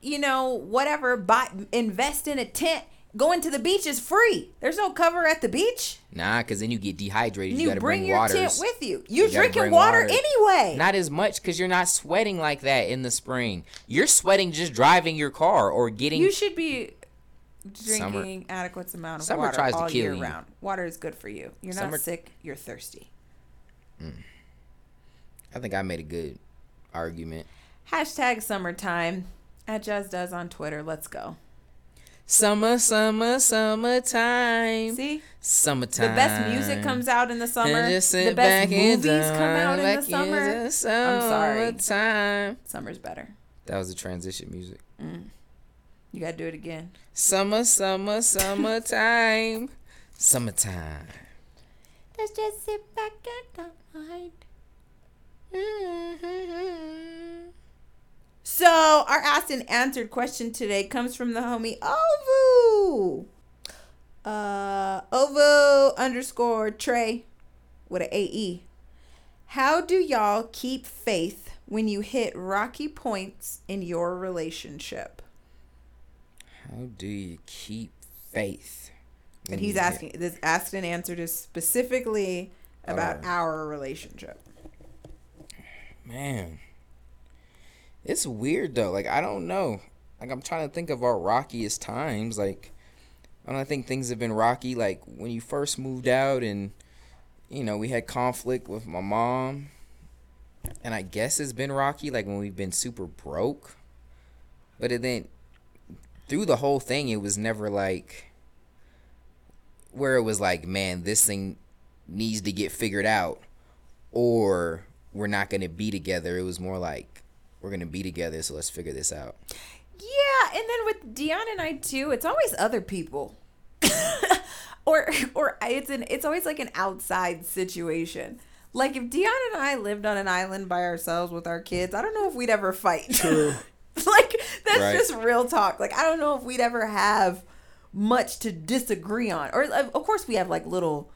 whatever. Invest in a tent. Going to the beach is free. There's no cover at the beach. Nah, because then you get dehydrated. You gotta bring water. You bring your tent with you. You're drinking water anyway. Not as much because you're not sweating like that in the spring. You're sweating just driving your car or getting. You should be drinking adequate amount of water all year round. Water is good for you. You're not sick. You're thirsty. I think I made a good argument. #summertime @JazzDoes on Twitter. Let's go. Summer, summer, summertime. See? Summertime. The best music comes out in the summer. The best movies come out in the summer. I'm sorry. Summer's better. That was the transition music. You got to do it again. Summer, summer, summertime. Summertime. Let's just sit back and unwind. So, our asked and answered question today comes from the homie Ovu. Ovu_Trey with an AE. How do y'all keep faith when you hit rocky points in your relationship? How do you keep faith? And he's asking, this asked and answered is specifically about our relationship. Man. It's weird, though. Like, I don't know. Like, I'm trying to think of our rockiest times. Like, I don't think things have been rocky. Like, when you first moved out and, we had conflict with my mom. And I guess it's been rocky, like, when we've been super broke. But then, through the whole thing, it was never, like, where it was like, man, this thing needs to get figured out. Or we're not going to be together. It was more like, we're going to be together, so let's figure this out. Yeah, and then with Dion and I, too, it's always other people. or it's always like an outside situation. Like, if Dion and I lived on an island by ourselves with our kids, I don't know if we'd ever fight. True. Like, that's right. Just real talk. Like, I don't know if we'd ever have much to disagree on. Or, of course, we have, like, little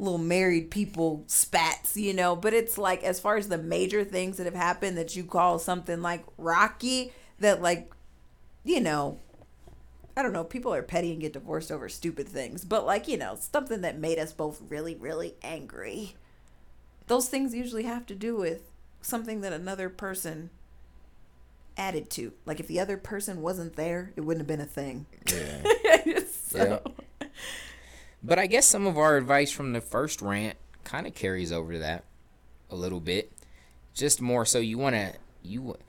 married people spats, but it's like as far as the major things that have happened that you call something like rocky that like, I don't know, people are petty and get divorced over stupid things, but like, something that made us both really, really angry. Those things usually have to do with something that another person added to. Like if the other person wasn't there, it wouldn't have been a thing. Yeah. So. Yeah. But I guess some of our advice from the first rant kind of carries over to that a little bit. Just more so you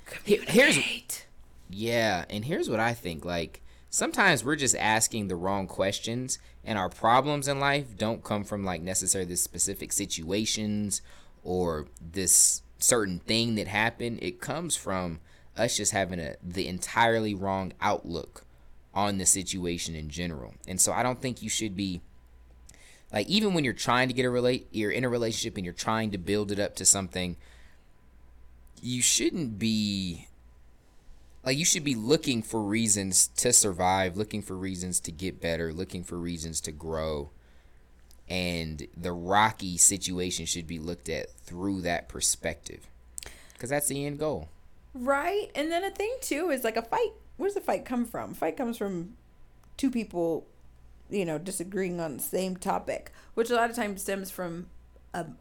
communicate. Yeah, and here's what I think. Like, sometimes we're just asking the wrong questions, and our problems in life don't come from, like, necessarily this specific situations or this certain thing that happened. It comes from us just having the entirely wrong outlook on the situation in general. And so I don't think you should be... Like, even when you're trying to you're in a relationship and you're trying to build it up to something, you shouldn't be, like, you should be looking for reasons to survive, looking for reasons to get better, looking for reasons to grow. And the rocky situation should be looked at through that perspective. Because that's the end goal. Right. And then a thing, too, is like a fight. Where's the fight come from? Fight comes from two people disagreeing on the same topic, which a lot of times stems from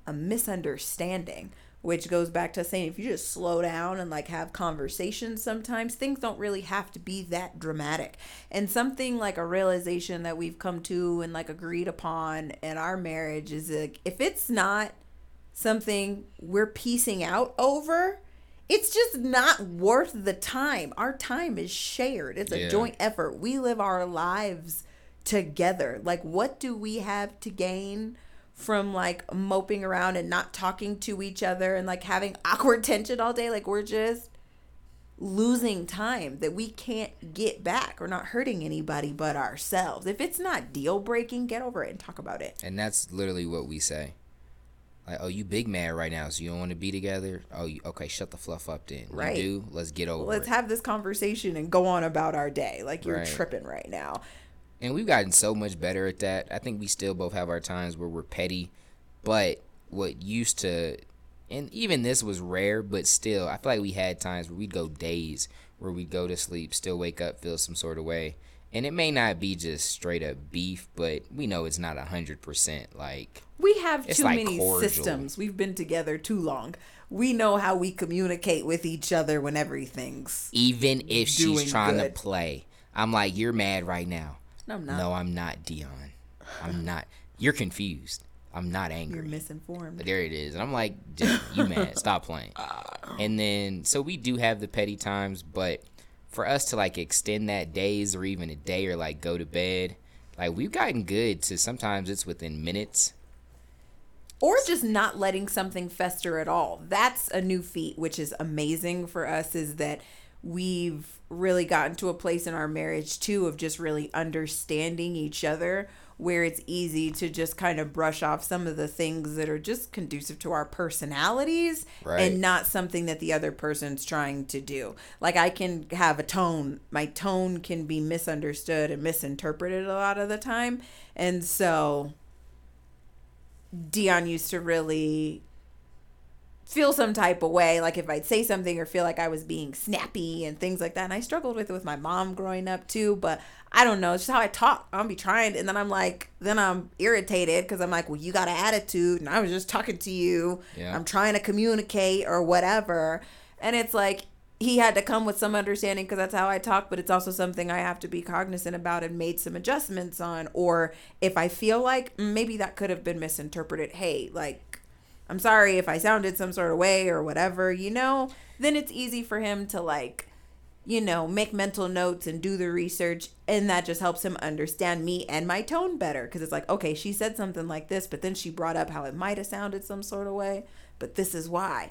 a misunderstanding, which goes back to saying if you just slow down and like have conversations, sometimes things don't really have to be that dramatic. And something like a realization that we've come to and like agreed upon in our marriage is like, if it's not something we're piecing out over, it's just not worth the time. Our time is shared. It's a joint effort. We live our lives together. Like, what do we have to gain from like moping around and not talking to each other and like having awkward tension all day? Like, we're just losing time that we can't get back. We're not hurting anybody but ourselves. If it's not deal breaking, get over it and talk about it. And that's literally what we say. Like, oh, you big mad right now, so you don't want to be together? Oh, okay, shut the fluff up then. Right. You do? Let's get over it. Let's have this conversation and go on about our day. Like, you're tripping right now. And we've gotten so much better at that. I think we still both have our times where we're petty. But what used to, and even this was rare, but still, I feel like we had times where we'd go days where we'd go to sleep, still wake up, feel some sort of way. And it may not be just straight up beef, but we know it's not 100%. Like, we have too many systems. We've been together too long. We know how we communicate with each other when everything's even if she's trying to play. I'm like, you're mad right now. No, I'm not. No, I'm not, Dion. I'm not. You're confused. I'm not angry. You're misinformed. But there it is. And I'm like, you mad. Stop playing. And then, so we do have the petty times, but for us to like extend that days or even a day or like go to bed, like we've gotten good to sometimes it's within minutes. Or just not letting something fester at all. That's a new feat, which is amazing for us, is that we've really gotten to a place in our marriage too of just really understanding each other, where it's easy to just kind of brush off some of the things that are just conducive to our personalities and not something that the other person's trying to do. Like, I can have a tone. My tone can be misunderstood and misinterpreted a lot of the time. And so Dion used to really feel some type of way, like if I'd say something or feel like I was being snappy and things like that. And I struggled with it with my mom growing up too, but I don't know. It's just how I talk. I'll be trying. And then I'm like, then I'm irritated because I'm like, well, you got an attitude and I was just talking to you. Yeah. I'm trying to communicate or whatever. And it's like, he had to come with some understanding because that's how I talk, but it's also something I have to be cognizant about and made some adjustments on. Or if I feel like maybe that could have been misinterpreted. Hey, like, I'm sorry if I sounded some sort of way or whatever, you know, then it's easy for him to like, you know, make mental notes and do the research. And that just helps him understand me and my tone better. Because it's like, okay, she said something like this, but then she brought up how it might have sounded some sort of way. But this is why.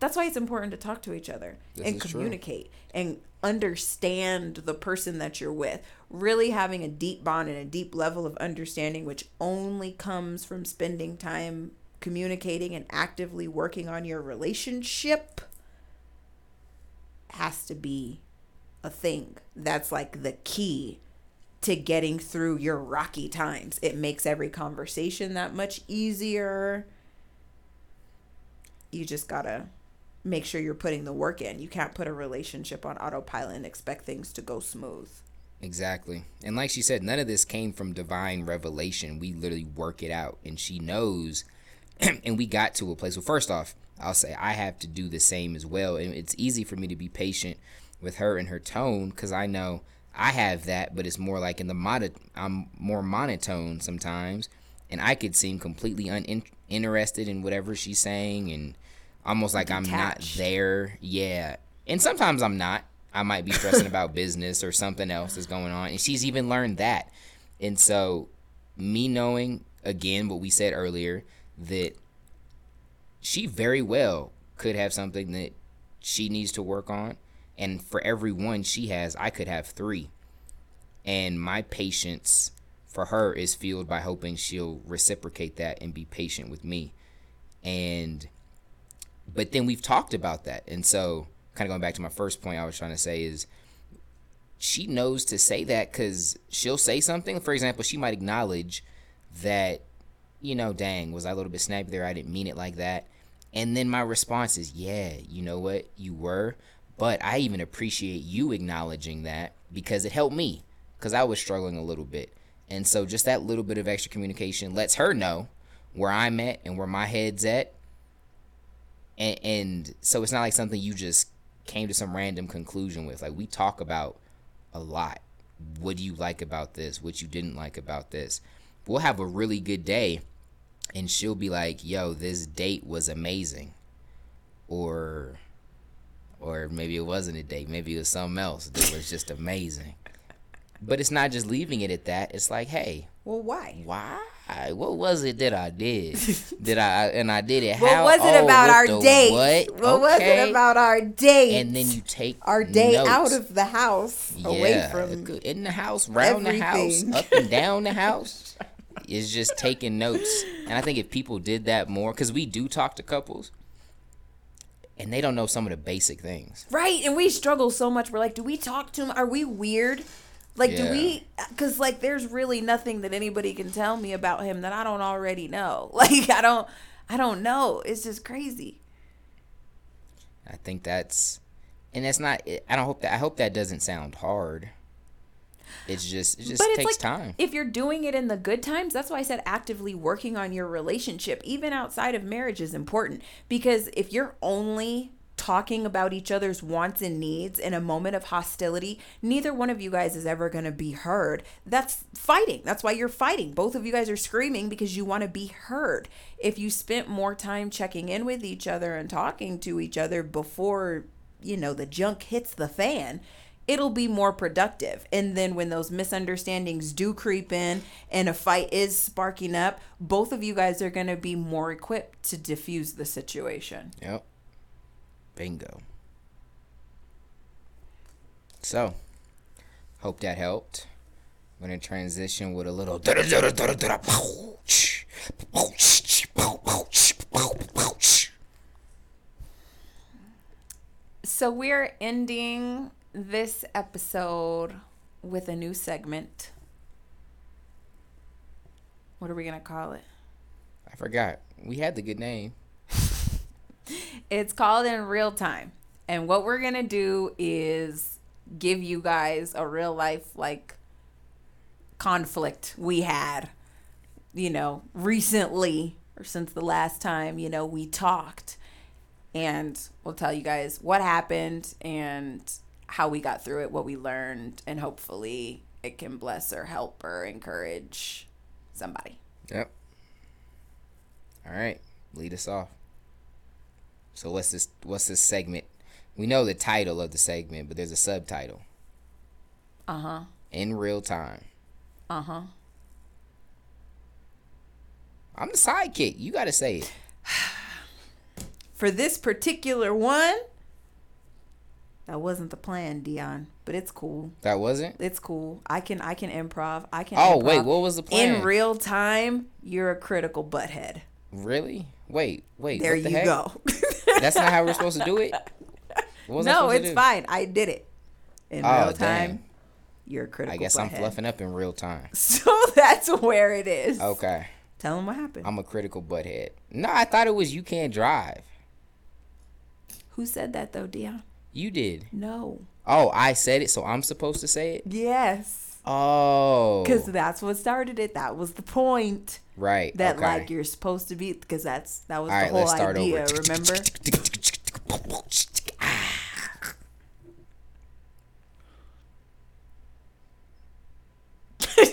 That's why it's important to talk to each other and communicate and understand the person that you're with. Really having a deep bond and a deep level of understanding, which only comes from spending time communicating and actively working on your relationship, has to be a thing. That's like the key to getting through your rocky times. It makes every conversation that much easier. You just gotta make sure you're putting the work in. You can't put a relationship on autopilot and expect things to go smooth. Exactly. And like she said, none of this came from divine revelation. We literally work it out, and she knows. And we got to a place. Well, first off, I'll say I have to do the same as well. And it's easy for me to be patient with her and her tone because I know I have that, but it's more like I'm more monotone sometimes. And I could seem completely uninterested in whatever she's saying and almost like detached. I'm not there. Yeah. And sometimes I'm not. I might be stressing about business or something else that's going on. And she's even learned that. And so me knowing, again, what we said earlier, that she very well could have something that she needs to work on. And for every one she has, I could have 3. And my patience for her is fueled by hoping she'll reciprocate that and be patient with me. But then we've talked about that. And so kind of going back to my first point I was trying to say is she knows to say that because she'll say something. For example, she might acknowledge that, you know, dang, was I a little bit snappy there? I didn't mean it like that. And then my response is, yeah, you know what? You were. But I even appreciate you acknowledging that because it helped me because I was struggling a little bit. And so just that little bit of extra communication lets her know where I'm at and where my head's at. And so it's not like something you just came to some random conclusion with. Like, we talk about a lot. What do you like about this? What you didn't like about this? We'll have a really good day and she'll be like, yo, this date was amazing. Or maybe it wasn't a date. Maybe it was something else that was just amazing. But it's not just leaving it at that. It's like, hey. Well, why? Why? What was it that I did? I did it. What was it about our date? What was it about our date? And then you take our day out of the house, away from in the house, round everything. The house, up and down the house. It's just taking notes. And I think if people did that more, because we do talk to couples. And they don't know some of the basic things. Right. And we struggle so much. We're like, do we talk to them? Are we weird? Like, do we? Because, like, there's really nothing that anybody can tell me about him that I don't already know. Like, I don't know. It's just crazy. I think that's, and that's not, I hope that doesn't sound hard. It just takes like, time. If you're doing it in the good times, that's why I said actively working on your relationship, even outside of marriage, is important. Because if you're only talking about each other's wants and needs in a moment of hostility, neither one of you guys is ever going to be heard. That's fighting. That's why you're fighting. Both of you guys are screaming because you want to be heard. If you spent more time checking in with each other and talking to each other before, you know, the junk hits the fan, it'll be more productive. And then when those misunderstandings do creep in and a fight is sparking up, both of you guys are going to be more equipped to diffuse the situation. Yep. Bingo. So, hope that helped. I'm going to transition with a little... So we're ending... this episode with a new segment. What are we gonna call it? I forgot. We had the good name. It's called In Real Time. And what we're gonna do is give you guys a real life like conflict we had, you know, recently or since the last time, you know, we talked. And we'll tell you guys what happened and how we got through it, what we learned, and hopefully it can bless or help or encourage somebody. Yep. All right, lead us off. So what's this segment? We know the title of the segment, but there's a subtitle. Uh-huh. In Real Time. Uh-huh. I'm the sidekick. You got to say it. For this particular one, that wasn't the plan, Dion, but it's cool. That wasn't? It's cool. I can improv. Oh, wait, what was the plan? In real time, you're a critical butthead. Really? Wait. There you go. That's not how we're supposed to do it? No, it's fine. I did it. In real time, you're a critical butthead. I guess I'm fluffing up in real time. So that's where it is. Okay. Tell them what happened. I'm a critical butthead. No, I thought it was you can't drive. Who said that, though, Dion? You did. No. Oh, I said it, so I'm supposed to say it? Yes. Oh. Because that's what started it. That was the point. Right. That, okay. Like, you're supposed to be, because that was all the right, whole let's start idea, over. Remember?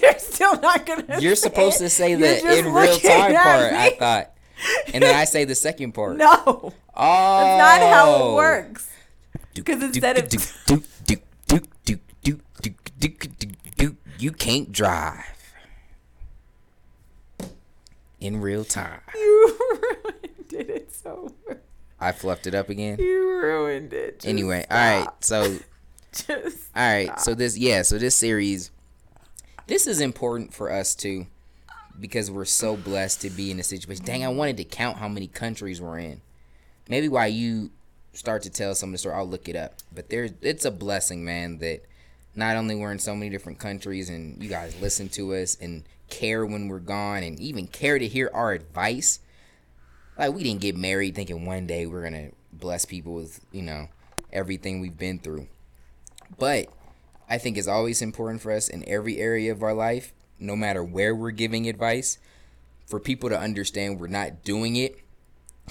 You're still not going to You're supposed to say the in real time part, me. I thought. And then I say the second part. No. Oh. That's not how it works. Because instead of you can't drive in real time. You ruined it. It's over. I fluffed it up again. You ruined it. Just anyway, stop. All right. So, just all right. Stop. So this series, this is important for us too, because we're so blessed to be in a situation. Dang, I wanted to count how many countries we're in. Maybe while you start to tell some of the story, I'll look it up. But it's a blessing, man, that not only we're in so many different countries and you guys listen to us and care when we're gone and even care to hear our advice. Like, we didn't get married thinking one day we're going to bless people with, you know, everything we've been through. But I think it's always important for us in every area of our life, no matter where we're giving advice, for people to understand we're not doing it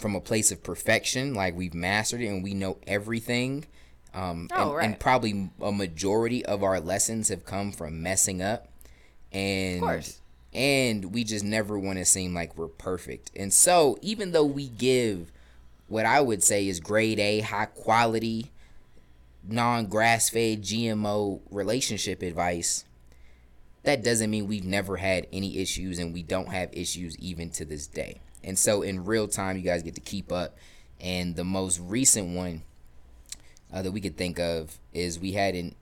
from a place of perfection, like we've mastered it and we know everything. And probably a majority of our lessons have come from messing up. And, of course. And we just never want to seem like we're perfect. And so even though we give what I would say is grade A, high quality, non-grass-fed GMO relationship advice, That doesn't mean we've never had any issues, and we don't have issues even to this day. And so in real time, you guys get to keep up. And the most recent one that we could think of is we had an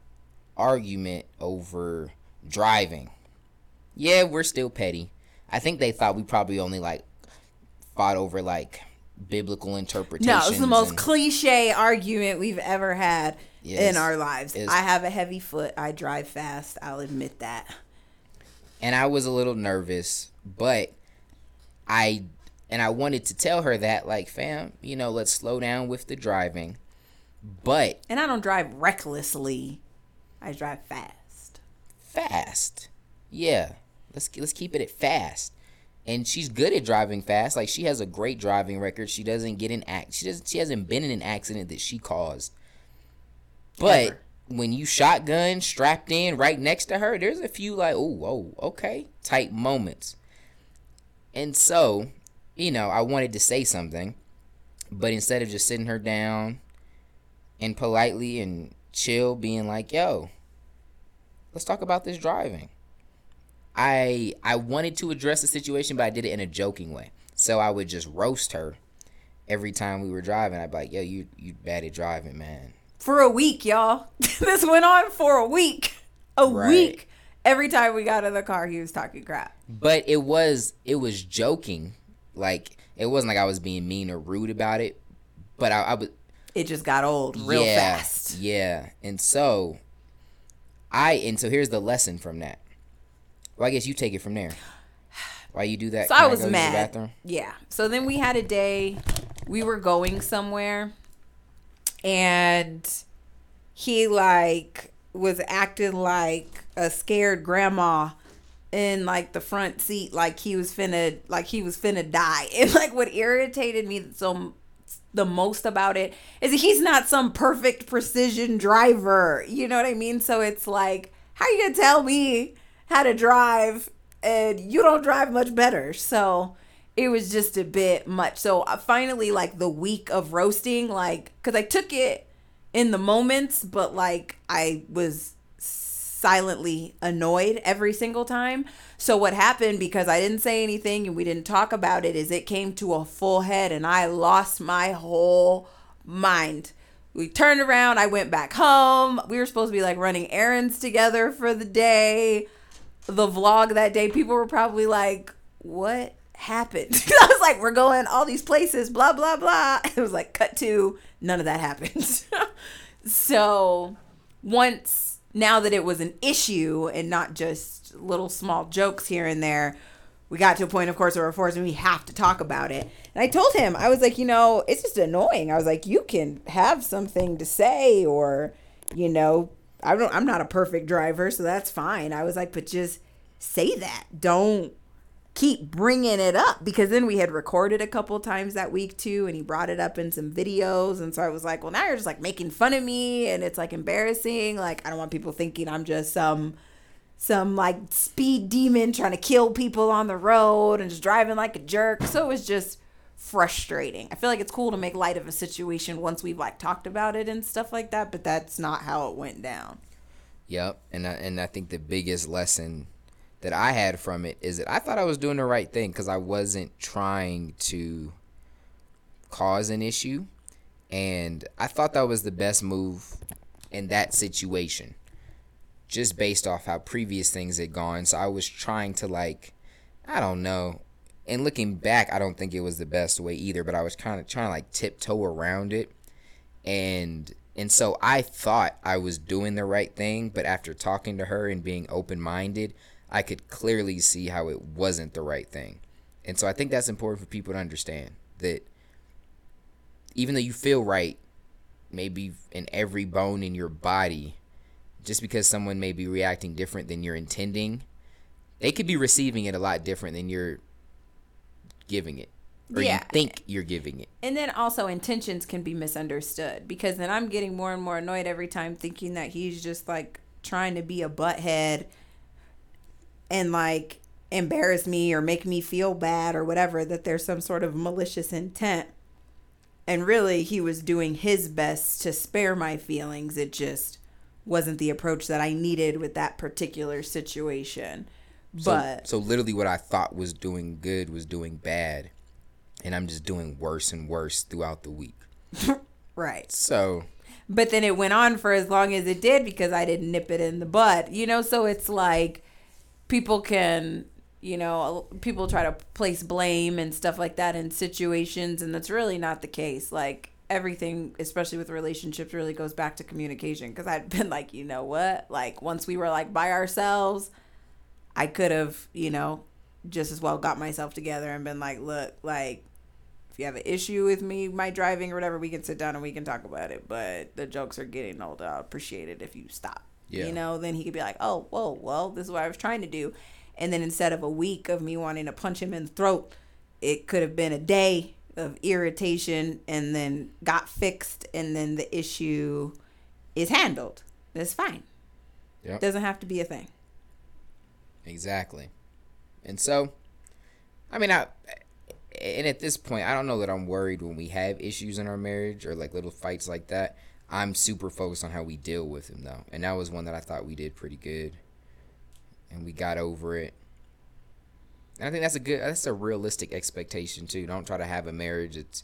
argument over driving. Yeah, we're still petty. I think they thought we probably only like fought over like biblical interpretations. No, it's the most cliche argument we've ever had in our lives. I have a heavy foot. I drive fast. I'll admit that. And I was a little nervous, but I wanted to tell her that, like, fam, you know, let's slow down with the driving. But and I don't drive recklessly. I drive fast. Fast. Yeah. Let's keep it at fast. And she's good at driving fast. Like, she has a great driving record. She doesn't get in She hasn't been in an accident that she caused. But never. When you shotgun strapped in right next to her, there's a few like, oh, whoa, okay, type moments. And so, you know, I wanted to say something, but instead of just sitting her down and politely and chill, being like, yo, let's talk about this driving. I wanted to address the situation, but I did it in a joking way. So I would just roast her every time we were driving. I'd be like, yo, you bad at driving, man. For a week, y'all. This went on for a week. A week. Every time we got in the car, he was talking crap. But it was joking. Like, it wasn't like I was being mean or rude about it. But I was... It just got old real fast. Yeah. And so here's the lesson from that. Well, I guess you take it from there. Why you do that? So I was mad. Yeah. So then we had a day. We were going somewhere. And he, like, was acting like a scared grandma in, like, the front seat. Like, he was finna die. And, like, what irritated me the most about it is that he's not some perfect precision driver. You know what I mean? So it's like, how are you going to tell me how to drive and you don't drive much better? So it was just a bit much. So I finally, like, the week of roasting, like, because I took it in the moments, but like I was silently annoyed every single time. So what happened, because I didn't say anything and we didn't talk about it, is it came to a full head and I lost my whole mind. We turned around, I went back home. We were supposed to be like running errands together for the day. The vlog that day, people were probably like, what happened? I was like, we're going all these places, blah, blah, blah. It was like, cut to, none of that happened. So once, now that it was an issue and not just little small jokes here and there, we got to a point, of course, where we're forced and we have to talk about it. And I told him, I was like, you know, it's just annoying. I was like, you can have something to say, or, you know, I'm not a perfect driver, so that's fine. I was like, but just say that. Don't keep bringing it up, because then we had recorded a couple times that week too, and he brought it up in some videos. And so I was like, well, now you're just like making fun of me, and it's like embarrassing. Like, I don't want people thinking I'm just some like speed demon trying to kill people on the road and just driving like a jerk. So it was just frustrating. I feel like it's cool to make light of a situation once we've like talked about it and stuff like that, but that's not how it went down. Yep. And I think the biggest lesson that I had from it is that I thought I was doing the right thing, because I wasn't trying to cause an issue, and I thought that was the best move in that situation, just based off how previous things had gone. So I was trying to, like, I don't know. And looking back, I don't think it was the best way either, but I was kind of trying to, like, tiptoe around it. And so I thought I was doing the right thing, but after talking to her and being open-minded, I could clearly see how it wasn't the right thing. And so I think that's important for people to understand, that even though you feel right, maybe in every bone in your body, just because someone may be reacting different than you're intending, they could be receiving it a lot different than you're giving it, or you think you're giving it. And then also intentions can be misunderstood, because then I'm getting more and more annoyed every time, thinking that he's just like trying to be a butthead and like embarrass me or make me feel bad or whatever, that there's some sort of malicious intent. And really, he was doing his best to spare my feelings. It just wasn't the approach that I needed with that particular situation. But so literally what I thought was doing good was doing bad, and I'm just doing worse and worse throughout the week. Right. So. But then it went on for as long as it did because I didn't nip it in the bud, you know? So it's like people can, you know, people try to place blame and stuff like that in situations, and that's really not the case. Like everything, especially with relationships, really goes back to communication, because I'd been like, you know what? Like once we were like by ourselves, I could have, you know, just as well got myself together and been like, look, like, if you have an issue with me, my driving or whatever, we can sit down and we can talk about it. But the jokes are getting old. I'll appreciate it if you stop. Yeah. You know, then he could be like, oh, whoa, well, this is what I was trying to do. And then instead of a week of me wanting to punch him in the throat, it could have been a day of irritation and then got fixed. And then the issue is handled. That's fine. Yep. It doesn't have to be a thing. Exactly. And so, I mean, and at this point, I don't know that I'm worried when we have issues in our marriage or like little fights like that. I'm super focused on how we deal with them, though. And that was one that I thought we did pretty good. And we got over it. And I think that's a realistic expectation, too. Don't try to have a marriage that's,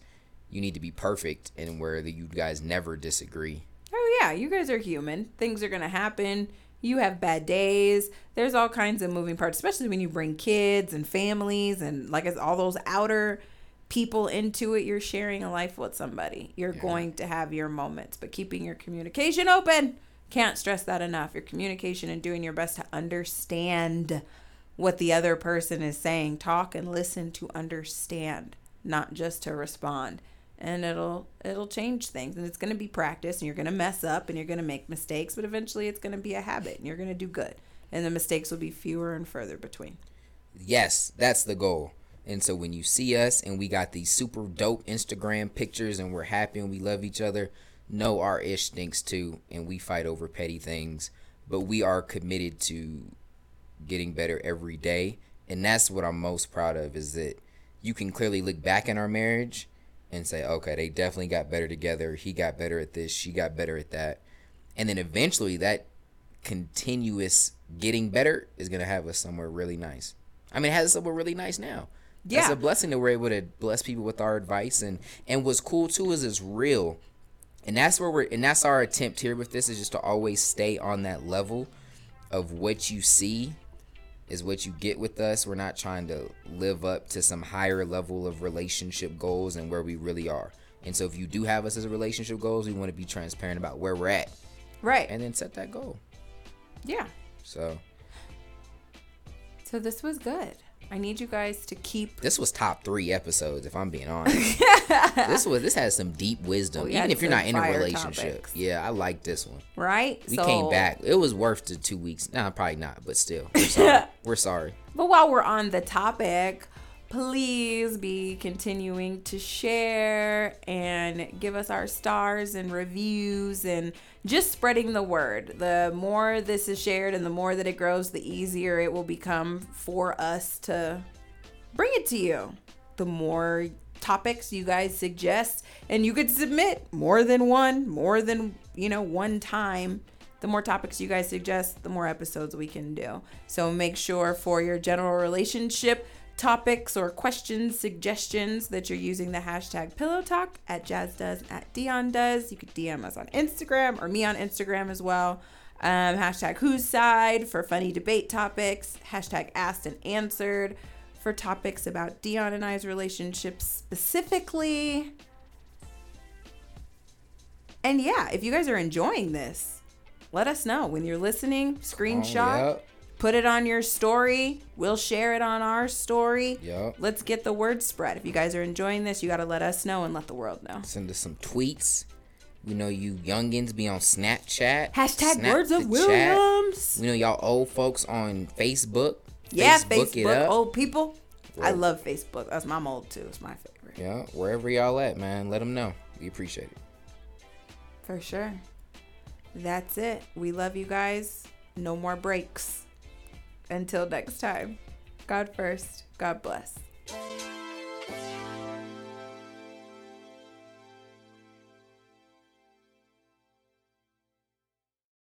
you need to be perfect and where you guys never disagree. Oh, yeah. You guys are human. Things are going to happen. You have bad days. There's all kinds of moving parts, especially when you bring kids and families and like it's all those outer people into it. You're sharing a life with somebody. You're going to have your moments, but keeping your communication open. Can't stress that enough. Your communication and doing your best to understand what the other person is saying. Talk and listen to understand, not just to respond. And it'll change things, and it's going to be practice, and you're going to mess up, and you're going to make mistakes, but eventually it's going to be a habit, and you're going to do good, and the mistakes will be fewer and further between. Yes, that's the goal. And so when you see us and we got these super dope Instagram pictures and we're happy and we love each other, know our ish stinks too, and we fight over petty things, but we are committed to getting better every day. And that's what I'm most proud of, is that you can clearly look back in our marriage and say, okay, they definitely got better together. He got better at this. She got better at that. And then eventually that continuous getting better is going to have us somewhere really nice. I mean, it has us somewhere really nice now. Yeah. It's a blessing that we're able to bless people with our advice. And what's cool, too, is it's real. And that's where we're, and that's our attempt here with this, is just to always stay on that level of what you see is what you get with us. We're not trying to live up to some higher level of relationship goals and where we really are. And so if you do have us as a relationship goals, we want to be transparent about where we're at. Right. And then set that goal. Yeah. So this was good. I need you guys to keep... This was top 3 episodes, if I'm being honest. This has some deep wisdom, even if you're not in a relationship. Topics. Yeah, I like this one. Right? We came back. It was worth the 2 weeks. Nah, probably not, but still. We're sorry. But while we're on the topic, please be continuing to share and give us our stars and reviews and just spreading the word. The more this is shared and the more that it grows, the easier it will become for us to bring it to you. The more topics you guys suggest, and you could submit more than one time. The more topics you guys suggest, the more episodes we can do. So make sure for your general relationship topics or questions, suggestions, that you're using the hashtag PillowTalk @JazzDoes, @DionDoes. You could DM us on Instagram or me on Instagram as well. Hashtag Whose Side for funny debate topics. Hashtag Asked and Answered for topics about Dion and I's relationships specifically. And yeah, if you guys are enjoying this, let us know when you're listening. Screenshot. Oh, yeah. Put it on your story. We'll share it on our story. Yep. Let's get the word spread. If you guys are enjoying this, you got to let us know and let the world know. Send us some tweets. We know you youngins be on Snapchat. Hashtag Words of Williams. We know y'all old folks on Facebook. Yeah, Facebook old people. Right. I love Facebook. That's my mold, too. It's my favorite. Yeah, wherever y'all at, man, let them know. We appreciate it. For sure. That's it. We love you guys. No more breaks. Until next time, God first, God bless.